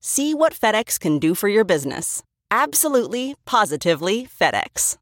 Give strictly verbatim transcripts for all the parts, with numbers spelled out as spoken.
See what FedEx can do for your business. Absolutely, positively FedEx.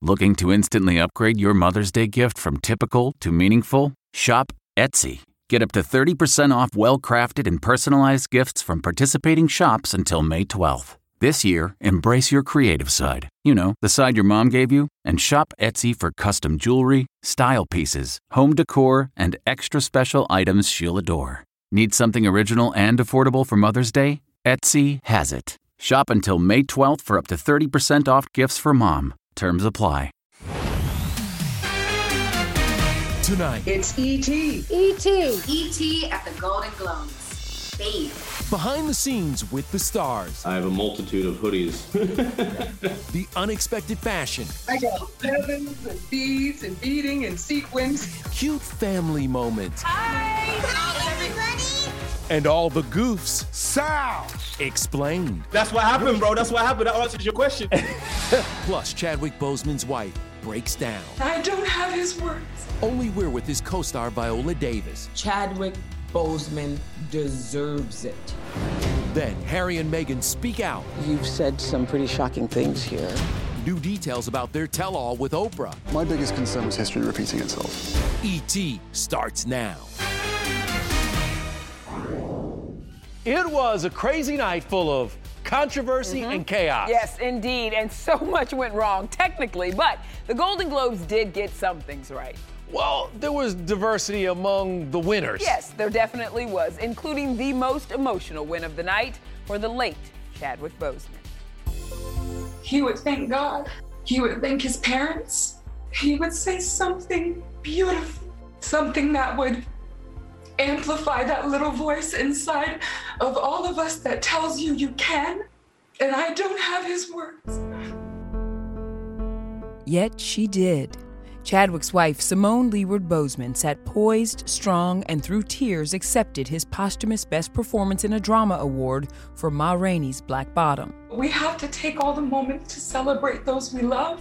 Looking to instantly upgrade your Mother's Day gift from typical to meaningful? Shop Etsy. Get up to thirty percent off well-crafted and personalized gifts from participating shops until May twelfth. This year, embrace your creative side. You know, the side your mom gave you. And shop Etsy for custom jewelry, style pieces, home decor, and extra special items she'll adore. Need something original and affordable for Mother's Day? Etsy has it. Shop until May twelfth for up to thirty percent off gifts for mom. Terms apply. Tonight, it's E T E T E T at the Golden Globes. Babe. Behind the scenes with the stars. I have a multitude of hoodies. The unexpected fashion. I got feathers and beads and beading and sequins. Cute family moments. Hi, hi everybody. And all the goofs. Sal. Explained. That's what happened, bro. That's what happened. That answers your question. Plus, Chadwick Boseman's wife breaks down. I don't have his words. Only we're with his co-star Viola Davis. Chadwick Boseman deserves it. Then Harry and Meghan speak out. You've said some pretty shocking things here. New details about their tell-all with Oprah. My biggest concern was history repeating itself. E T starts now. It was a crazy night full of controversy mm-hmm. and chaos. Yes, indeed, and so much went wrong technically, but the Golden Globes did get some things right. Well, there was diversity among the winners. Yes, there definitely was, including the most emotional win of the night for the late Chadwick Boseman. He would thank God. He would thank his parents. He would say something beautiful, something that would amplify that little voice inside of all of us that tells you you can, and I don't have his words. Yet she did. Chadwick's wife, Simone Ledward Boseman, sat poised, strong, and through tears accepted his posthumous Best Performance in a Drama Award for Ma Rainey's Black Bottom. We have to take all the moments to celebrate those we love.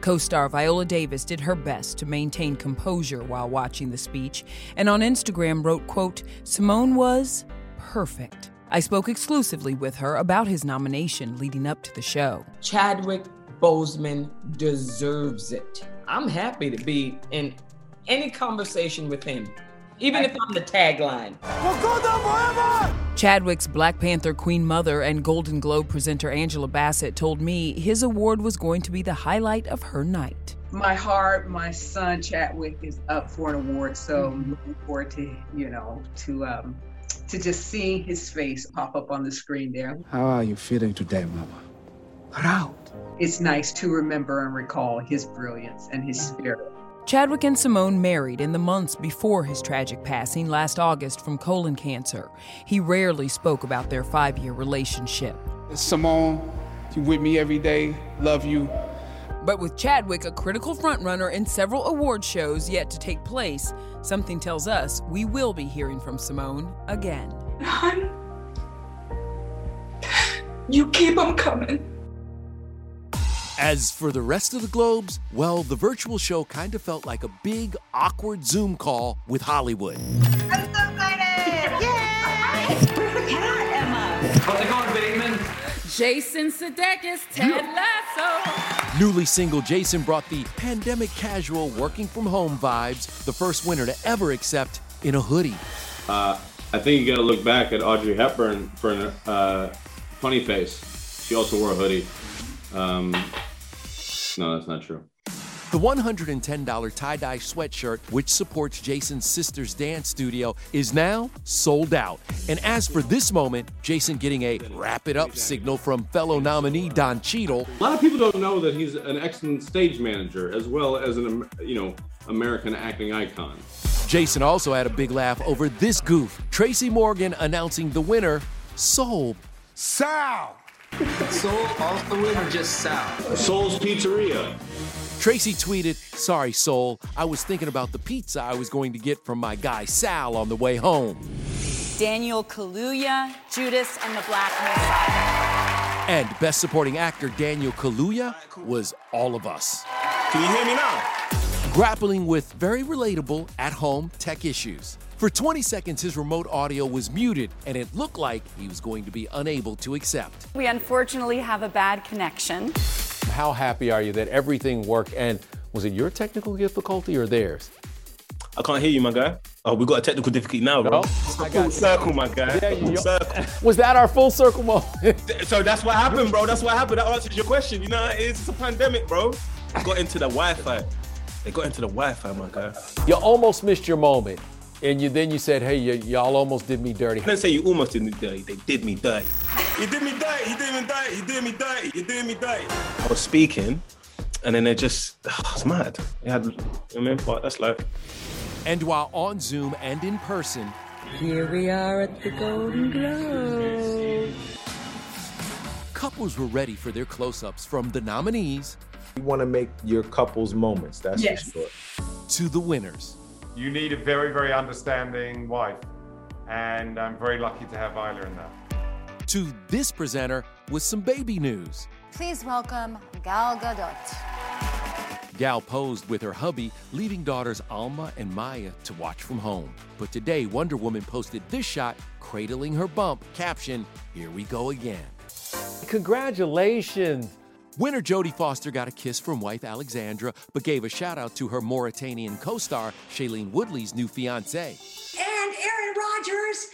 Co-star Viola Davis did her best to maintain composure while watching the speech, and on Instagram wrote, quote, "Simone was perfect. I spoke exclusively with her about his nomination leading up to the show. Chadwick Boseman deserves it. I'm happy to be in any conversation with him, even if I'm the tagline. We'll go down forever!" Chadwick's Black Panther Queen Mother and Golden Globe presenter Angela Bassett told me his award was going to be the highlight of her night. My heart, my son Chadwick is up for an award, so I'm looking forward to, you know, to um, to just seeing his face pop up on the screen there. How are you feeling today, Mama? Proud. It's nice to remember and recall his brilliance and his spirit. Chadwick and Simone married in the months before his tragic passing last August from colon cancer. He rarely spoke about their five-year relationship. Simone, you with me every day. Love you. But with Chadwick a critical frontrunner in several award shows yet to take place, something tells us we will be hearing from Simone again. Hon, you keep them coming. As for the rest of the Globes, well, the virtual show kind of felt like a big, awkward Zoom call with Hollywood. I'm so excited! Jason Sudeikis, Ted Lasso. Newly single Jason brought the pandemic casual working from home vibes, the first winner to ever accept in a hoodie. Uh, I think you got to look back at Audrey Hepburn for a uh, funny face. She also wore a hoodie. Um, no, that's not true. The one hundred ten dollars tie-dye sweatshirt, which supports Jason's sister's dance studio, is now sold out. And as for this moment, Jason getting a wrap-it-up signal from fellow nominee Don Cheadle. A lot of people don't know that he's an excellent stage manager as well as an, you know, American acting icon. Jason also had a big laugh over this goof. Tracy Morgan announcing the winner, Soul. Sal! Soul off the winner, just Sal. Soul's Pizzeria. Tracy tweeted, sorry, Soul, I was thinking about the pizza I was going to get from my guy Sal on the way home. Daniel Kaluuya, Judas and the Black Messiah. And Best Supporting Actor Daniel Kaluuya was all of us. Can you hear me now? Grappling with very relatable at-home tech issues. For twenty seconds, his remote audio was muted, and it looked like he was going to be unable to accept. We unfortunately have a bad connection. How happy are you that everything worked? And was it your technical difficulty or theirs? I can't hear you, my guy. Oh, we got a technical difficulty now, bro. No, I got full circle, my guy. Yeah, full circle. Was that our full circle moment? So that's what happened, bro. That's what happened. That answers your question. You know, it's a pandemic, bro. I got into the Wi-Fi. They got into the Wi-Fi, my guy. You almost missed your moment. And you then you said, hey, y- y'all almost did me dirty. I didn't say you almost did me dirty. They did me dirty. You did me dirty. You did me dirty. You did me dirty. You did me dirty. I was speaking, and then they just, oh, it's mad. It had, I mean, but that's life. And while on Zoom and in person, here we are at the Golden Globes. Couples were ready for their close-ups from the nominees. You want to make your couple's moments, that's yes. for sure. To the winners. You need a very, very understanding wife, and I'm very lucky to have Viola in that. To this presenter with some baby news. Please welcome Gal Gadot. Gal posed with her hubby, leaving daughters Alma and Maya to watch from home. But today, Wonder Woman posted this shot, cradling her bump, captioned, "Here we go again." Congratulations. Winner Jodie Foster got a kiss from wife Alexandra, but gave a shout-out to her Mauritanian co-star, Shailene Woodley's new fiancé. And Aaron Rodgers!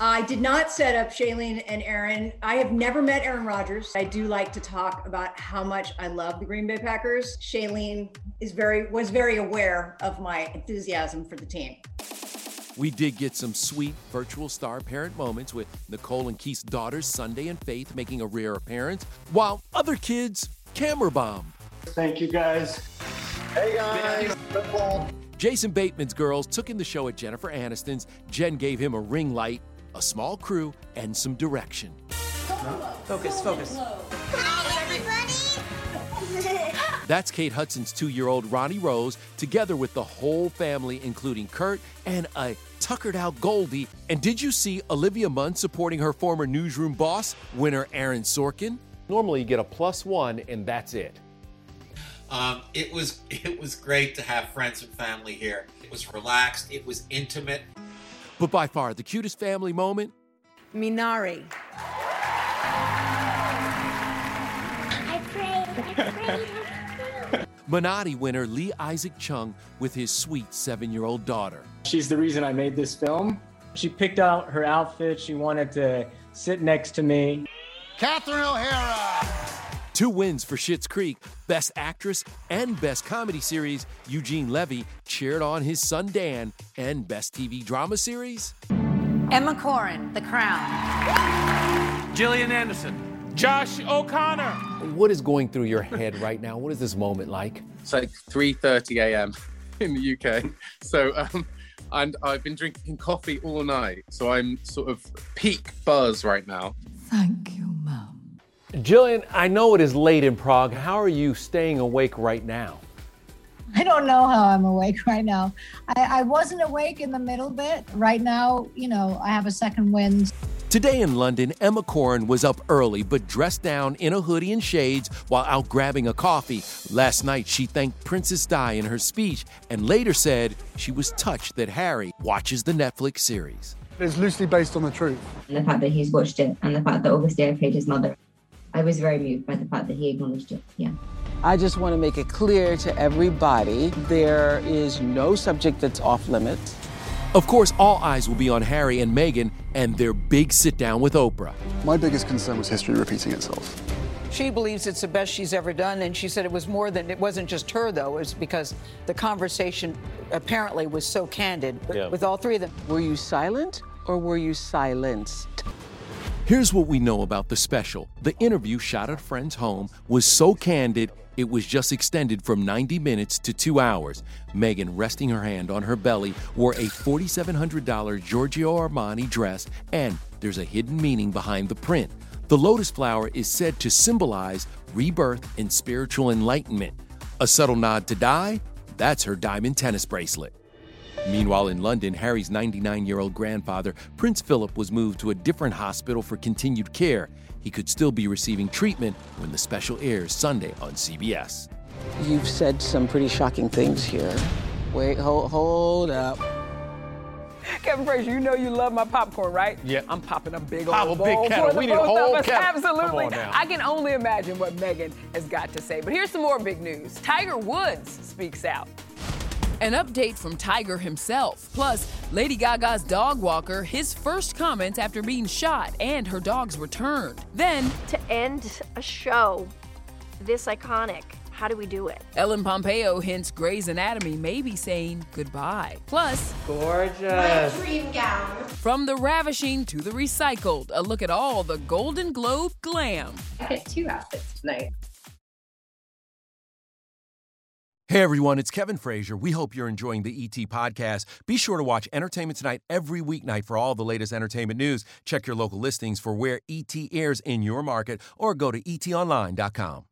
I did not set up Shailene and Aaron. I have never met Aaron Rodgers. I do like to talk about how much I love the Green Bay Packers. Shailene is very was very aware of my enthusiasm for the team. We did get some sweet virtual star parent moments with Nicole and Keith's daughters, Sunday and Faith, making a rare appearance, while other kids camera bomb. Thank you, guys. Hey, guys. Football. Jason Bateman's girls took in the show at Jennifer Aniston's. Jen gave him a ring light, a small crew, and some direction. Focus, focus. Hi, everybody. That's Kate Hudson's two-year-old Ronnie Rose, together with the whole family, including Kurt and a tuckered-out Goldie. And did you see Olivia Munn supporting her former newsroom boss, winner Aaron Sorkin? Normally, you get a plus one, and that's it. Um, it was it was great to have friends and family here. It was relaxed. It was intimate. But by far, the cutest family moment? Minari. I prayed. I prayed. Minari winner Lee Isaac Chung with his sweet seven-year-old daughter. She's the reason I made this film. She picked out her outfit. She wanted to sit next to me. Catherine O'Hara. Two wins for Schitt's Creek. Best Actress and Best Comedy Series, Eugene Levy cheered on his son Dan. And Best T V Drama Series? Emma Corrin, The Crown. Gillian Anderson. Josh O'Connor. What is going through your head right now? What is this moment like? It's like three thirty a.m. in the U K. So, um, and I've been drinking coffee all night. So I'm sort of peak buzz right now. Thank you, Mum. Gillian, I know it is late in Prague. How are you staying awake right now? I don't know how I'm awake right now. I, I wasn't awake in the middle bit. Right now, you know, I have a second wind. Today in London, Emma Corrin was up early but dressed down in a hoodie and shades while out grabbing a coffee. Last night, she thanked Princess Di in her speech and later said she was touched that Harry watches the Netflix series. It's loosely based on the truth. The fact that he's watched it and the fact that obviously I played his mother. I was very moved by the fact that he acknowledged it, yeah. I just want to make it clear to everybody, there is no subject that's off limits. Of course, all eyes will be on Harry and Meghan and their big sit-down with Oprah. My biggest concern was history repeating itself. She believes it's the best she's ever done, and she said it was more than, it wasn't just her, though, it was because the conversation apparently was so candid yeah. with all three of them. Were you silent or were you silenced? Here's what we know about the special. The interview shot at a friend's home was so candid, it was just extended from ninety minutes to two hours. Meghan, resting her hand on her belly, wore a four thousand seven hundred dollars Giorgio Armani dress, and there's a hidden meaning behind the print. The lotus flower is said to symbolize rebirth and spiritual enlightenment. A subtle nod to Di, that's her diamond tennis bracelet. Meanwhile, in London, Harry's ninety-nine-year-old grandfather, Prince Philip, was moved to a different hospital for continued care. He could still be receiving treatment when the special airs Sunday on C B S. You've said some pretty shocking things here. Wait, hold, hold up. Kevin Frazier, you know you love my popcorn, right? Yeah. I'm popping a big Pop old a bowl big kettle. For we the both whole of us. Kettle. Absolutely. I can only imagine what Meghan has got to say. But here's some more big news. Tiger Woods speaks out. An update from Tiger himself. Plus, Lady Gaga's dog walker, his first comments after being shot and her dog's returned. Then, to end a show this iconic, how do we do it? Ellen Pompeo hints Grey's Anatomy may be saying goodbye. Plus, gorgeous. My dream gown. From the ravishing to the recycled, a look at all the Golden Globe glam. I had two outfits tonight. Hey everyone, it's Kevin Frazier. We hope you're enjoying the E T podcast. Be sure to watch Entertainment Tonight every weeknight for all the latest entertainment news. Check your local listings for where E T airs in your market or go to E T online dot com.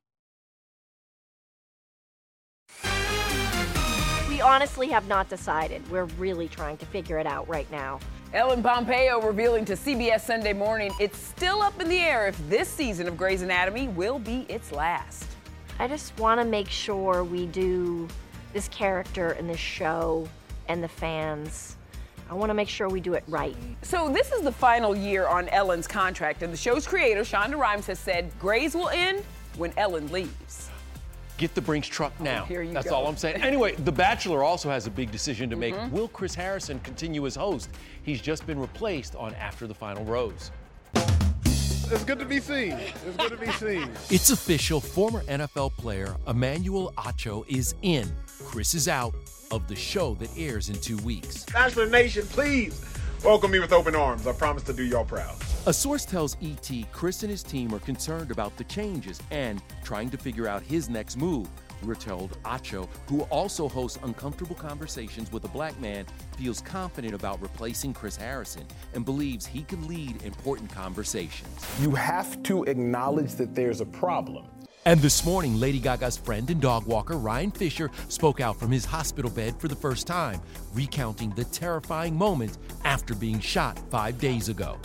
We honestly have not decided. We're really trying to figure it out right now. Ellen Pompeo revealing to C B S Sunday Morning it's still up in the air if this season of Grey's Anatomy will be its last. I just want to make sure we do this character and this show and the fans. I want to make sure we do it right. So this is the final year on Ellen's contract, and the show's creator, Shonda Rhimes, has said Grey's will end when Ellen leaves. Get the Brinks truck now. Oh, here you That's go. all I'm saying. Anyway, The Bachelor also has a big decision to make. Mm-hmm. Will Chris Harrison continue as host? He's just been replaced on After the Final Rose. It's good to be seen. It's good to be seen. It's official. Former N F L player Emmanuel Acho is in. Chris is out of the show that airs in two weeks. Bachelor Nation, please welcome me with open arms. I promise to do y'all proud. A source tells E T Chris and his team are concerned about the changes and trying to figure out his next move. We're told Acho, who also hosts Uncomfortable Conversations with a Black Man, feels confident about replacing Chris Harrison and believes he can lead important conversations. You have to acknowledge that there's a problem. And this morning, Lady Gaga's friend and dog walker, Ryan Fisher, spoke out from his hospital bed for the first time, recounting the terrifying moments after being shot five days ago.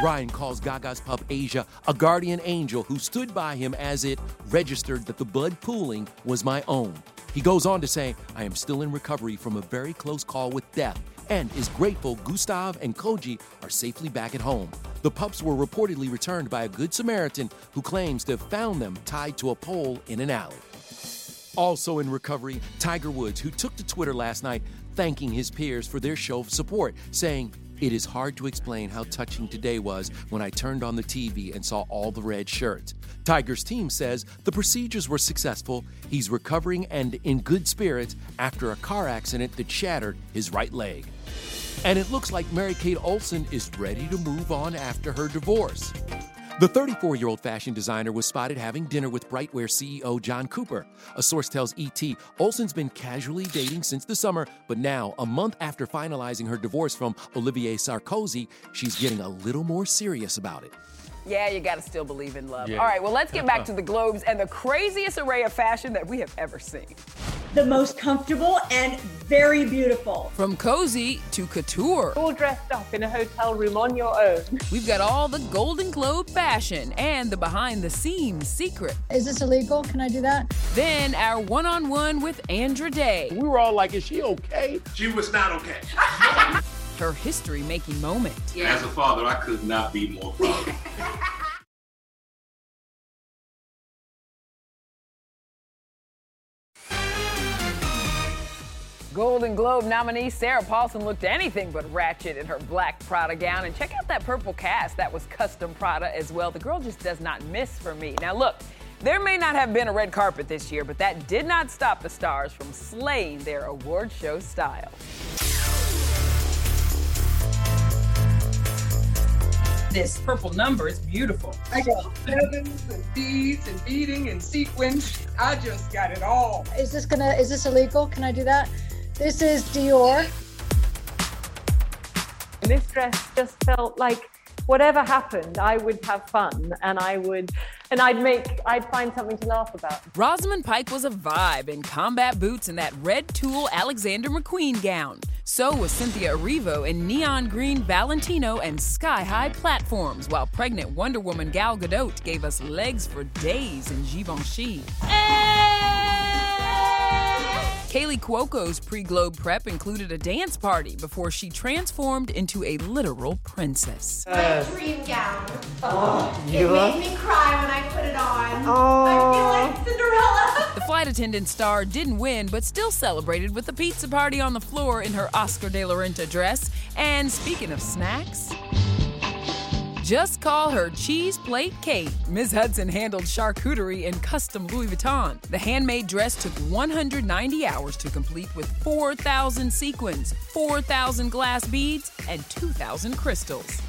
Ryan calls Gaga's pup Asia a guardian angel who stood by him as it registered that the blood pooling was my own. He goes on to say, I am still in recovery from a very close call with death and is grateful Gustav and Koji are safely back at home. The pups were reportedly returned by a Good Samaritan who claims to have found them tied to a pole in an alley. Also in recovery, Tiger Woods, who took to Twitter last night, thanking his peers for their show of support, saying, it is hard to explain how touching today was when I turned on the T V and saw all the red shirts. Tiger's team says the procedures were successful. He's recovering and in good spirits after a car accident that shattered his right leg. And it looks like Mary-Kate Olsen is ready to move on after her divorce. The thirty-four-year-old fashion designer was spotted having dinner with Brightwear C E O John Cooper. A source tells E T, Olsen's been casually dating since the summer, but now, a month after finalizing her divorce from Olivier Sarkozy, she's getting a little more serious about it. Yeah, you gotta still believe in love. Yeah. All right, well, let's get back to the Globes and the craziest array of fashion that we have ever seen. The most comfortable and very beautiful. From cozy to couture. All dressed up in a hotel room on your own. We've got all the Golden Globe fashion and the behind-the-scenes secret. Is this illegal? Can I do that? Then our one-on-one with Andra Day. We were all like, is she okay? She was not okay. Her history-making moment. Yeah. As a father, I could not be more proud. Golden Globe nominee Sarah Paulson looked anything but ratchet in her black Prada gown. And check out that purple cast. That was custom Prada as well. The girl just does not miss for me. Now, look, there may not have been a red carpet this year, but that did not stop the stars from slaying their award show style. This purple number is beautiful. I got sevens and beads and beading and sequins. I just got it all. Is this gonna? Is this illegal? Can I do that? This is Dior. This dress just felt like whatever happened, I would have fun and I would, and I'd make, I'd find something to laugh about. Rosamund Pike was a vibe in combat boots and that red tulle Alexander McQueen gown. So was Cynthia Erivo in neon green Valentino and sky-high platforms, while pregnant Wonder Woman Gal Gadot gave us legs for days in Givenchy. Hey! Kaylee Cuoco's pre-Globe prep included a dance party before she transformed into a literal princess. My dream gown. Oh, it made me cry when I put it on. Oh. I feel like Cinderella. Flight attendant star didn't win, but still celebrated with a pizza party on the floor in her Oscar de la Renta dress. And speaking of snacks, just call her Cheese Plate Kate. Miz Hudson handled charcuterie in custom Louis Vuitton. The handmade dress took one hundred ninety hours to complete with four thousand sequins, four thousand glass beads, and two thousand crystals.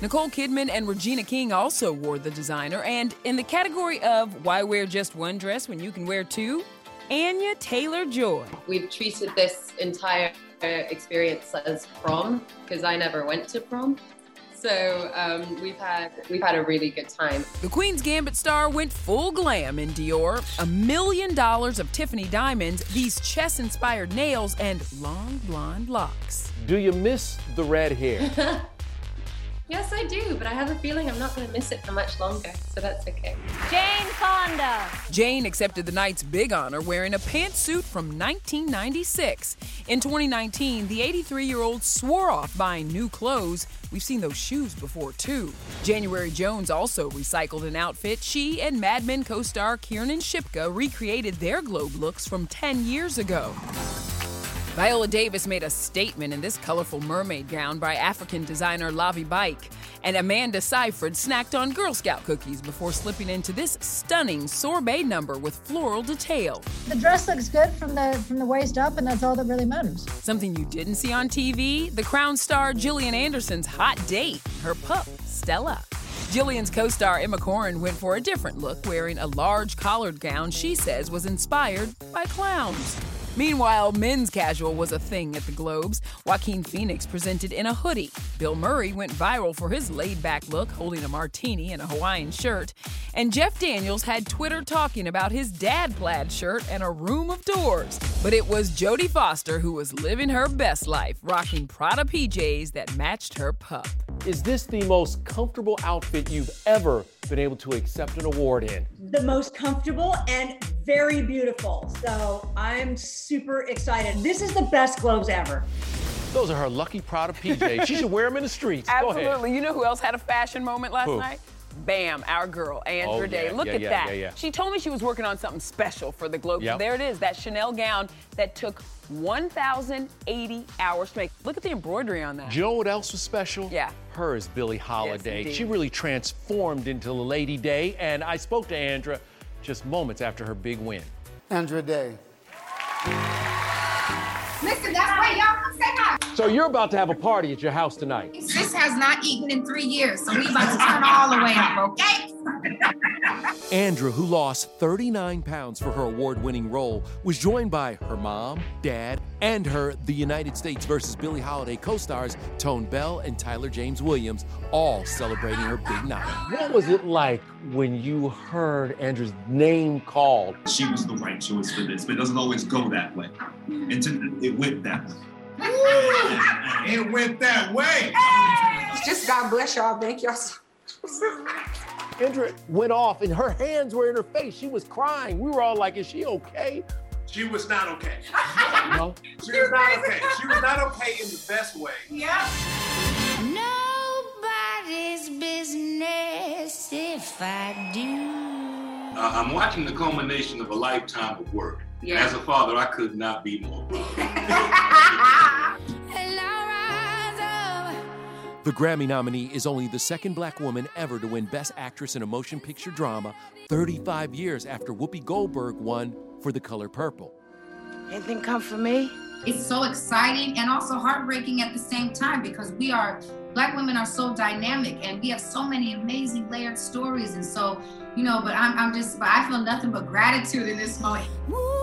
Nicole Kidman and Regina King also wore the designer, and in the category of why wear just one dress when you can wear two, Anya Taylor-Joy. We've treated this entire experience as prom, because I never went to prom. So um, we've had we've had a really good time. The Queen's Gambit star went full glam in Dior, a million dollars of Tiffany diamonds, these chess-inspired nails, and long blonde locks. Do you miss the red hair? Yes, I do, but I have a feeling I'm not going to miss it for much longer, so that's okay. Jane Fonda. Jane accepted the night's big honor wearing a pantsuit from nineteen ninety-six. In twenty nineteen, the eighty-three-year-old swore off buying new clothes. We've seen those shoes before, too. January Jones also recycled an outfit. She and Mad Men co-star Kiernan Shipka recreated their Globe looks from ten years ago. Viola Davis made a statement in this colorful mermaid gown by African designer Lavi Bike. And Amanda Seyfried snacked on Girl Scout cookies before slipping into this stunning sorbet number with floral detail. The dress looks good from the from the waist up, and that's all that really matters. Something you didn't see on T V? The Crown star Gillian Anderson's hot date, her pup, Stella. Gillian's co-star Emma Corrin went for a different look, wearing a large collared gown she says was inspired by clowns. Meanwhile, men's casual was a thing at the Globes. Joaquin Phoenix presented in a hoodie. Bill Murray went viral for his laid-back look, holding a martini and a Hawaiian shirt. And Jeff Daniels had Twitter talking about his dad plaid shirt and a room of doors. But it was Jodie Foster who was living her best life, rocking Prada P Js that matched her pup. Is this the most comfortable outfit you've ever been able to accept an award in? The most comfortable and very beautiful. So I'm super excited. This is the best Globes ever. Those are her lucky Prada P Js. She should wear them in the streets. Absolutely. Go ahead. You know who else had a fashion moment last who? night? Bam, our girl, Andrea oh, Day. Yeah, Look yeah, at yeah, that. Yeah, yeah. She told me she was working on something special for the Globe. Yep. So there it is, that Chanel gown that took one thousand eighty hours to make. Look at the embroidery on that. You know what else was special? Yeah. Her is Billie Holiday. Yes, she really transformed into Lady Day, and I spoke to Andrea just moments after her big win. Andrea Day. Listen, that's right, y'all. Come say hi. So you're about to have a party at your house tonight. This has not eaten in three years, so we about to turn all the way up, okay? Andrea, who lost thirty-nine pounds for her award-winning role, was joined by her mom, dad, and her The United States versus Billie Holiday co-stars Tone Bell and Tyler James Williams, all celebrating her big night. What was it like when you heard Andrea's name called? She was the right choice for this, but it doesn't always go that way. And to, it went that way. Ooh, it went that way. Hey! Just God bless y'all. Thank y'all so much. Andrea went off and her hands were in her face. She was crying. We were all like, is she okay? She was not okay. No. She was not okay. She was not okay in the best way. Yeah. Nobody's business if I do. Uh, I'm watching the culmination of a lifetime of work. Yeah. As a father, I could not be more proud. The Grammy nominee is only the second black woman ever to win Best Actress in a Motion Picture Drama, thirty-five years after Whoopi Goldberg won for The Color Purple. Anything come for me? It's so exciting and also heartbreaking at the same time, because we are, black women are so dynamic and we have so many amazing layered stories. And so, you know, but I'm, I'm just, but I feel nothing but gratitude in this moment. Woo.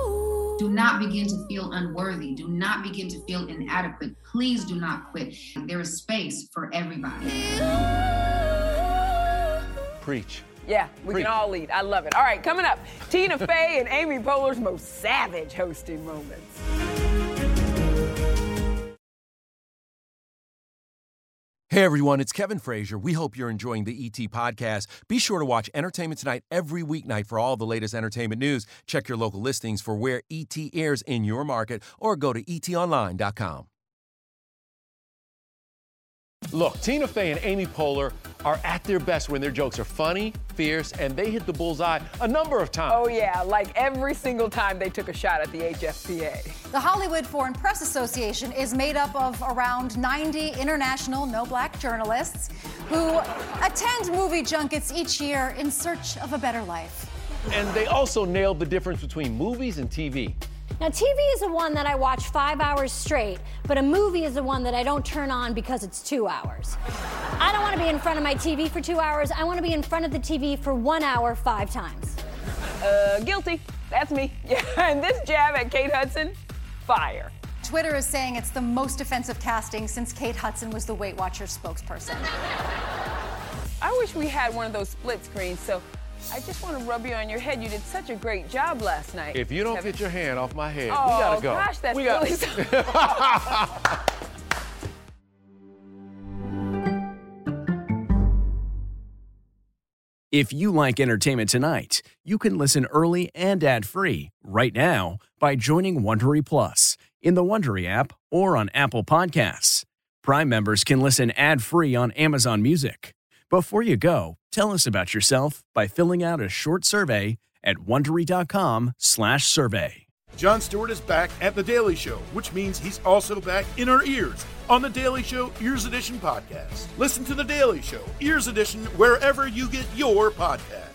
Do not begin to feel unworthy. Do not begin to feel inadequate. Please do not quit. There is space for everybody. Preach. Yeah, we Preach. Can all lead. I love it. All right, coming up, Tina Fey and Amy Poehler's most savage hosting moments. Hey everyone, it's Kevin Frazier. We hope you're enjoying the E T podcast. Be sure to watch Entertainment Tonight every weeknight for all the latest entertainment news. Check your local listings for where E T airs in your market or go to e t online dot com. Look, Tina Fey and Amy Poehler are at their best when their jokes are funny, fierce, and they hit the bullseye a number of times. Oh, yeah, like every single time they took a shot at the H F P A. The Hollywood Foreign Press Association is made up of around ninety international no-black journalists who attend movie junkets each year in search of a better life. And they also nailed the difference between movies and T V. Now, T V is the one that I watch five hours straight, but a movie is the one that I don't turn on because it's two hours. I don't want to be in front of my T V for two hours. I want to be in front of the T V for one hour five times. Uh, guilty. That's me. Yeah, and this jab at Kate Hudson, fire. Twitter is saying it's the most offensive casting since Kate Hudson was the Weight Watchers spokesperson. I wish we had one of those split screens, so I just want to rub you on your head. You did such a great job last night. If you don't Kevin. Get your hand off my head, oh, we gotta go. Oh, gosh, that's we really got- so- If you like Entertainment Tonight, you can listen early and ad-free right now by joining Wondery Plus in the Wondery app or on Apple Podcasts. Prime members can listen ad-free on Amazon Music. Before you go, tell us about yourself by filling out a short survey at wondery dot com slash survey. Jon Stewart is back at The Daily Show, which means he's also back in our ears on The Daily Show Ears Edition podcast. Listen to The Daily Show Ears Edition wherever you get your podcasts.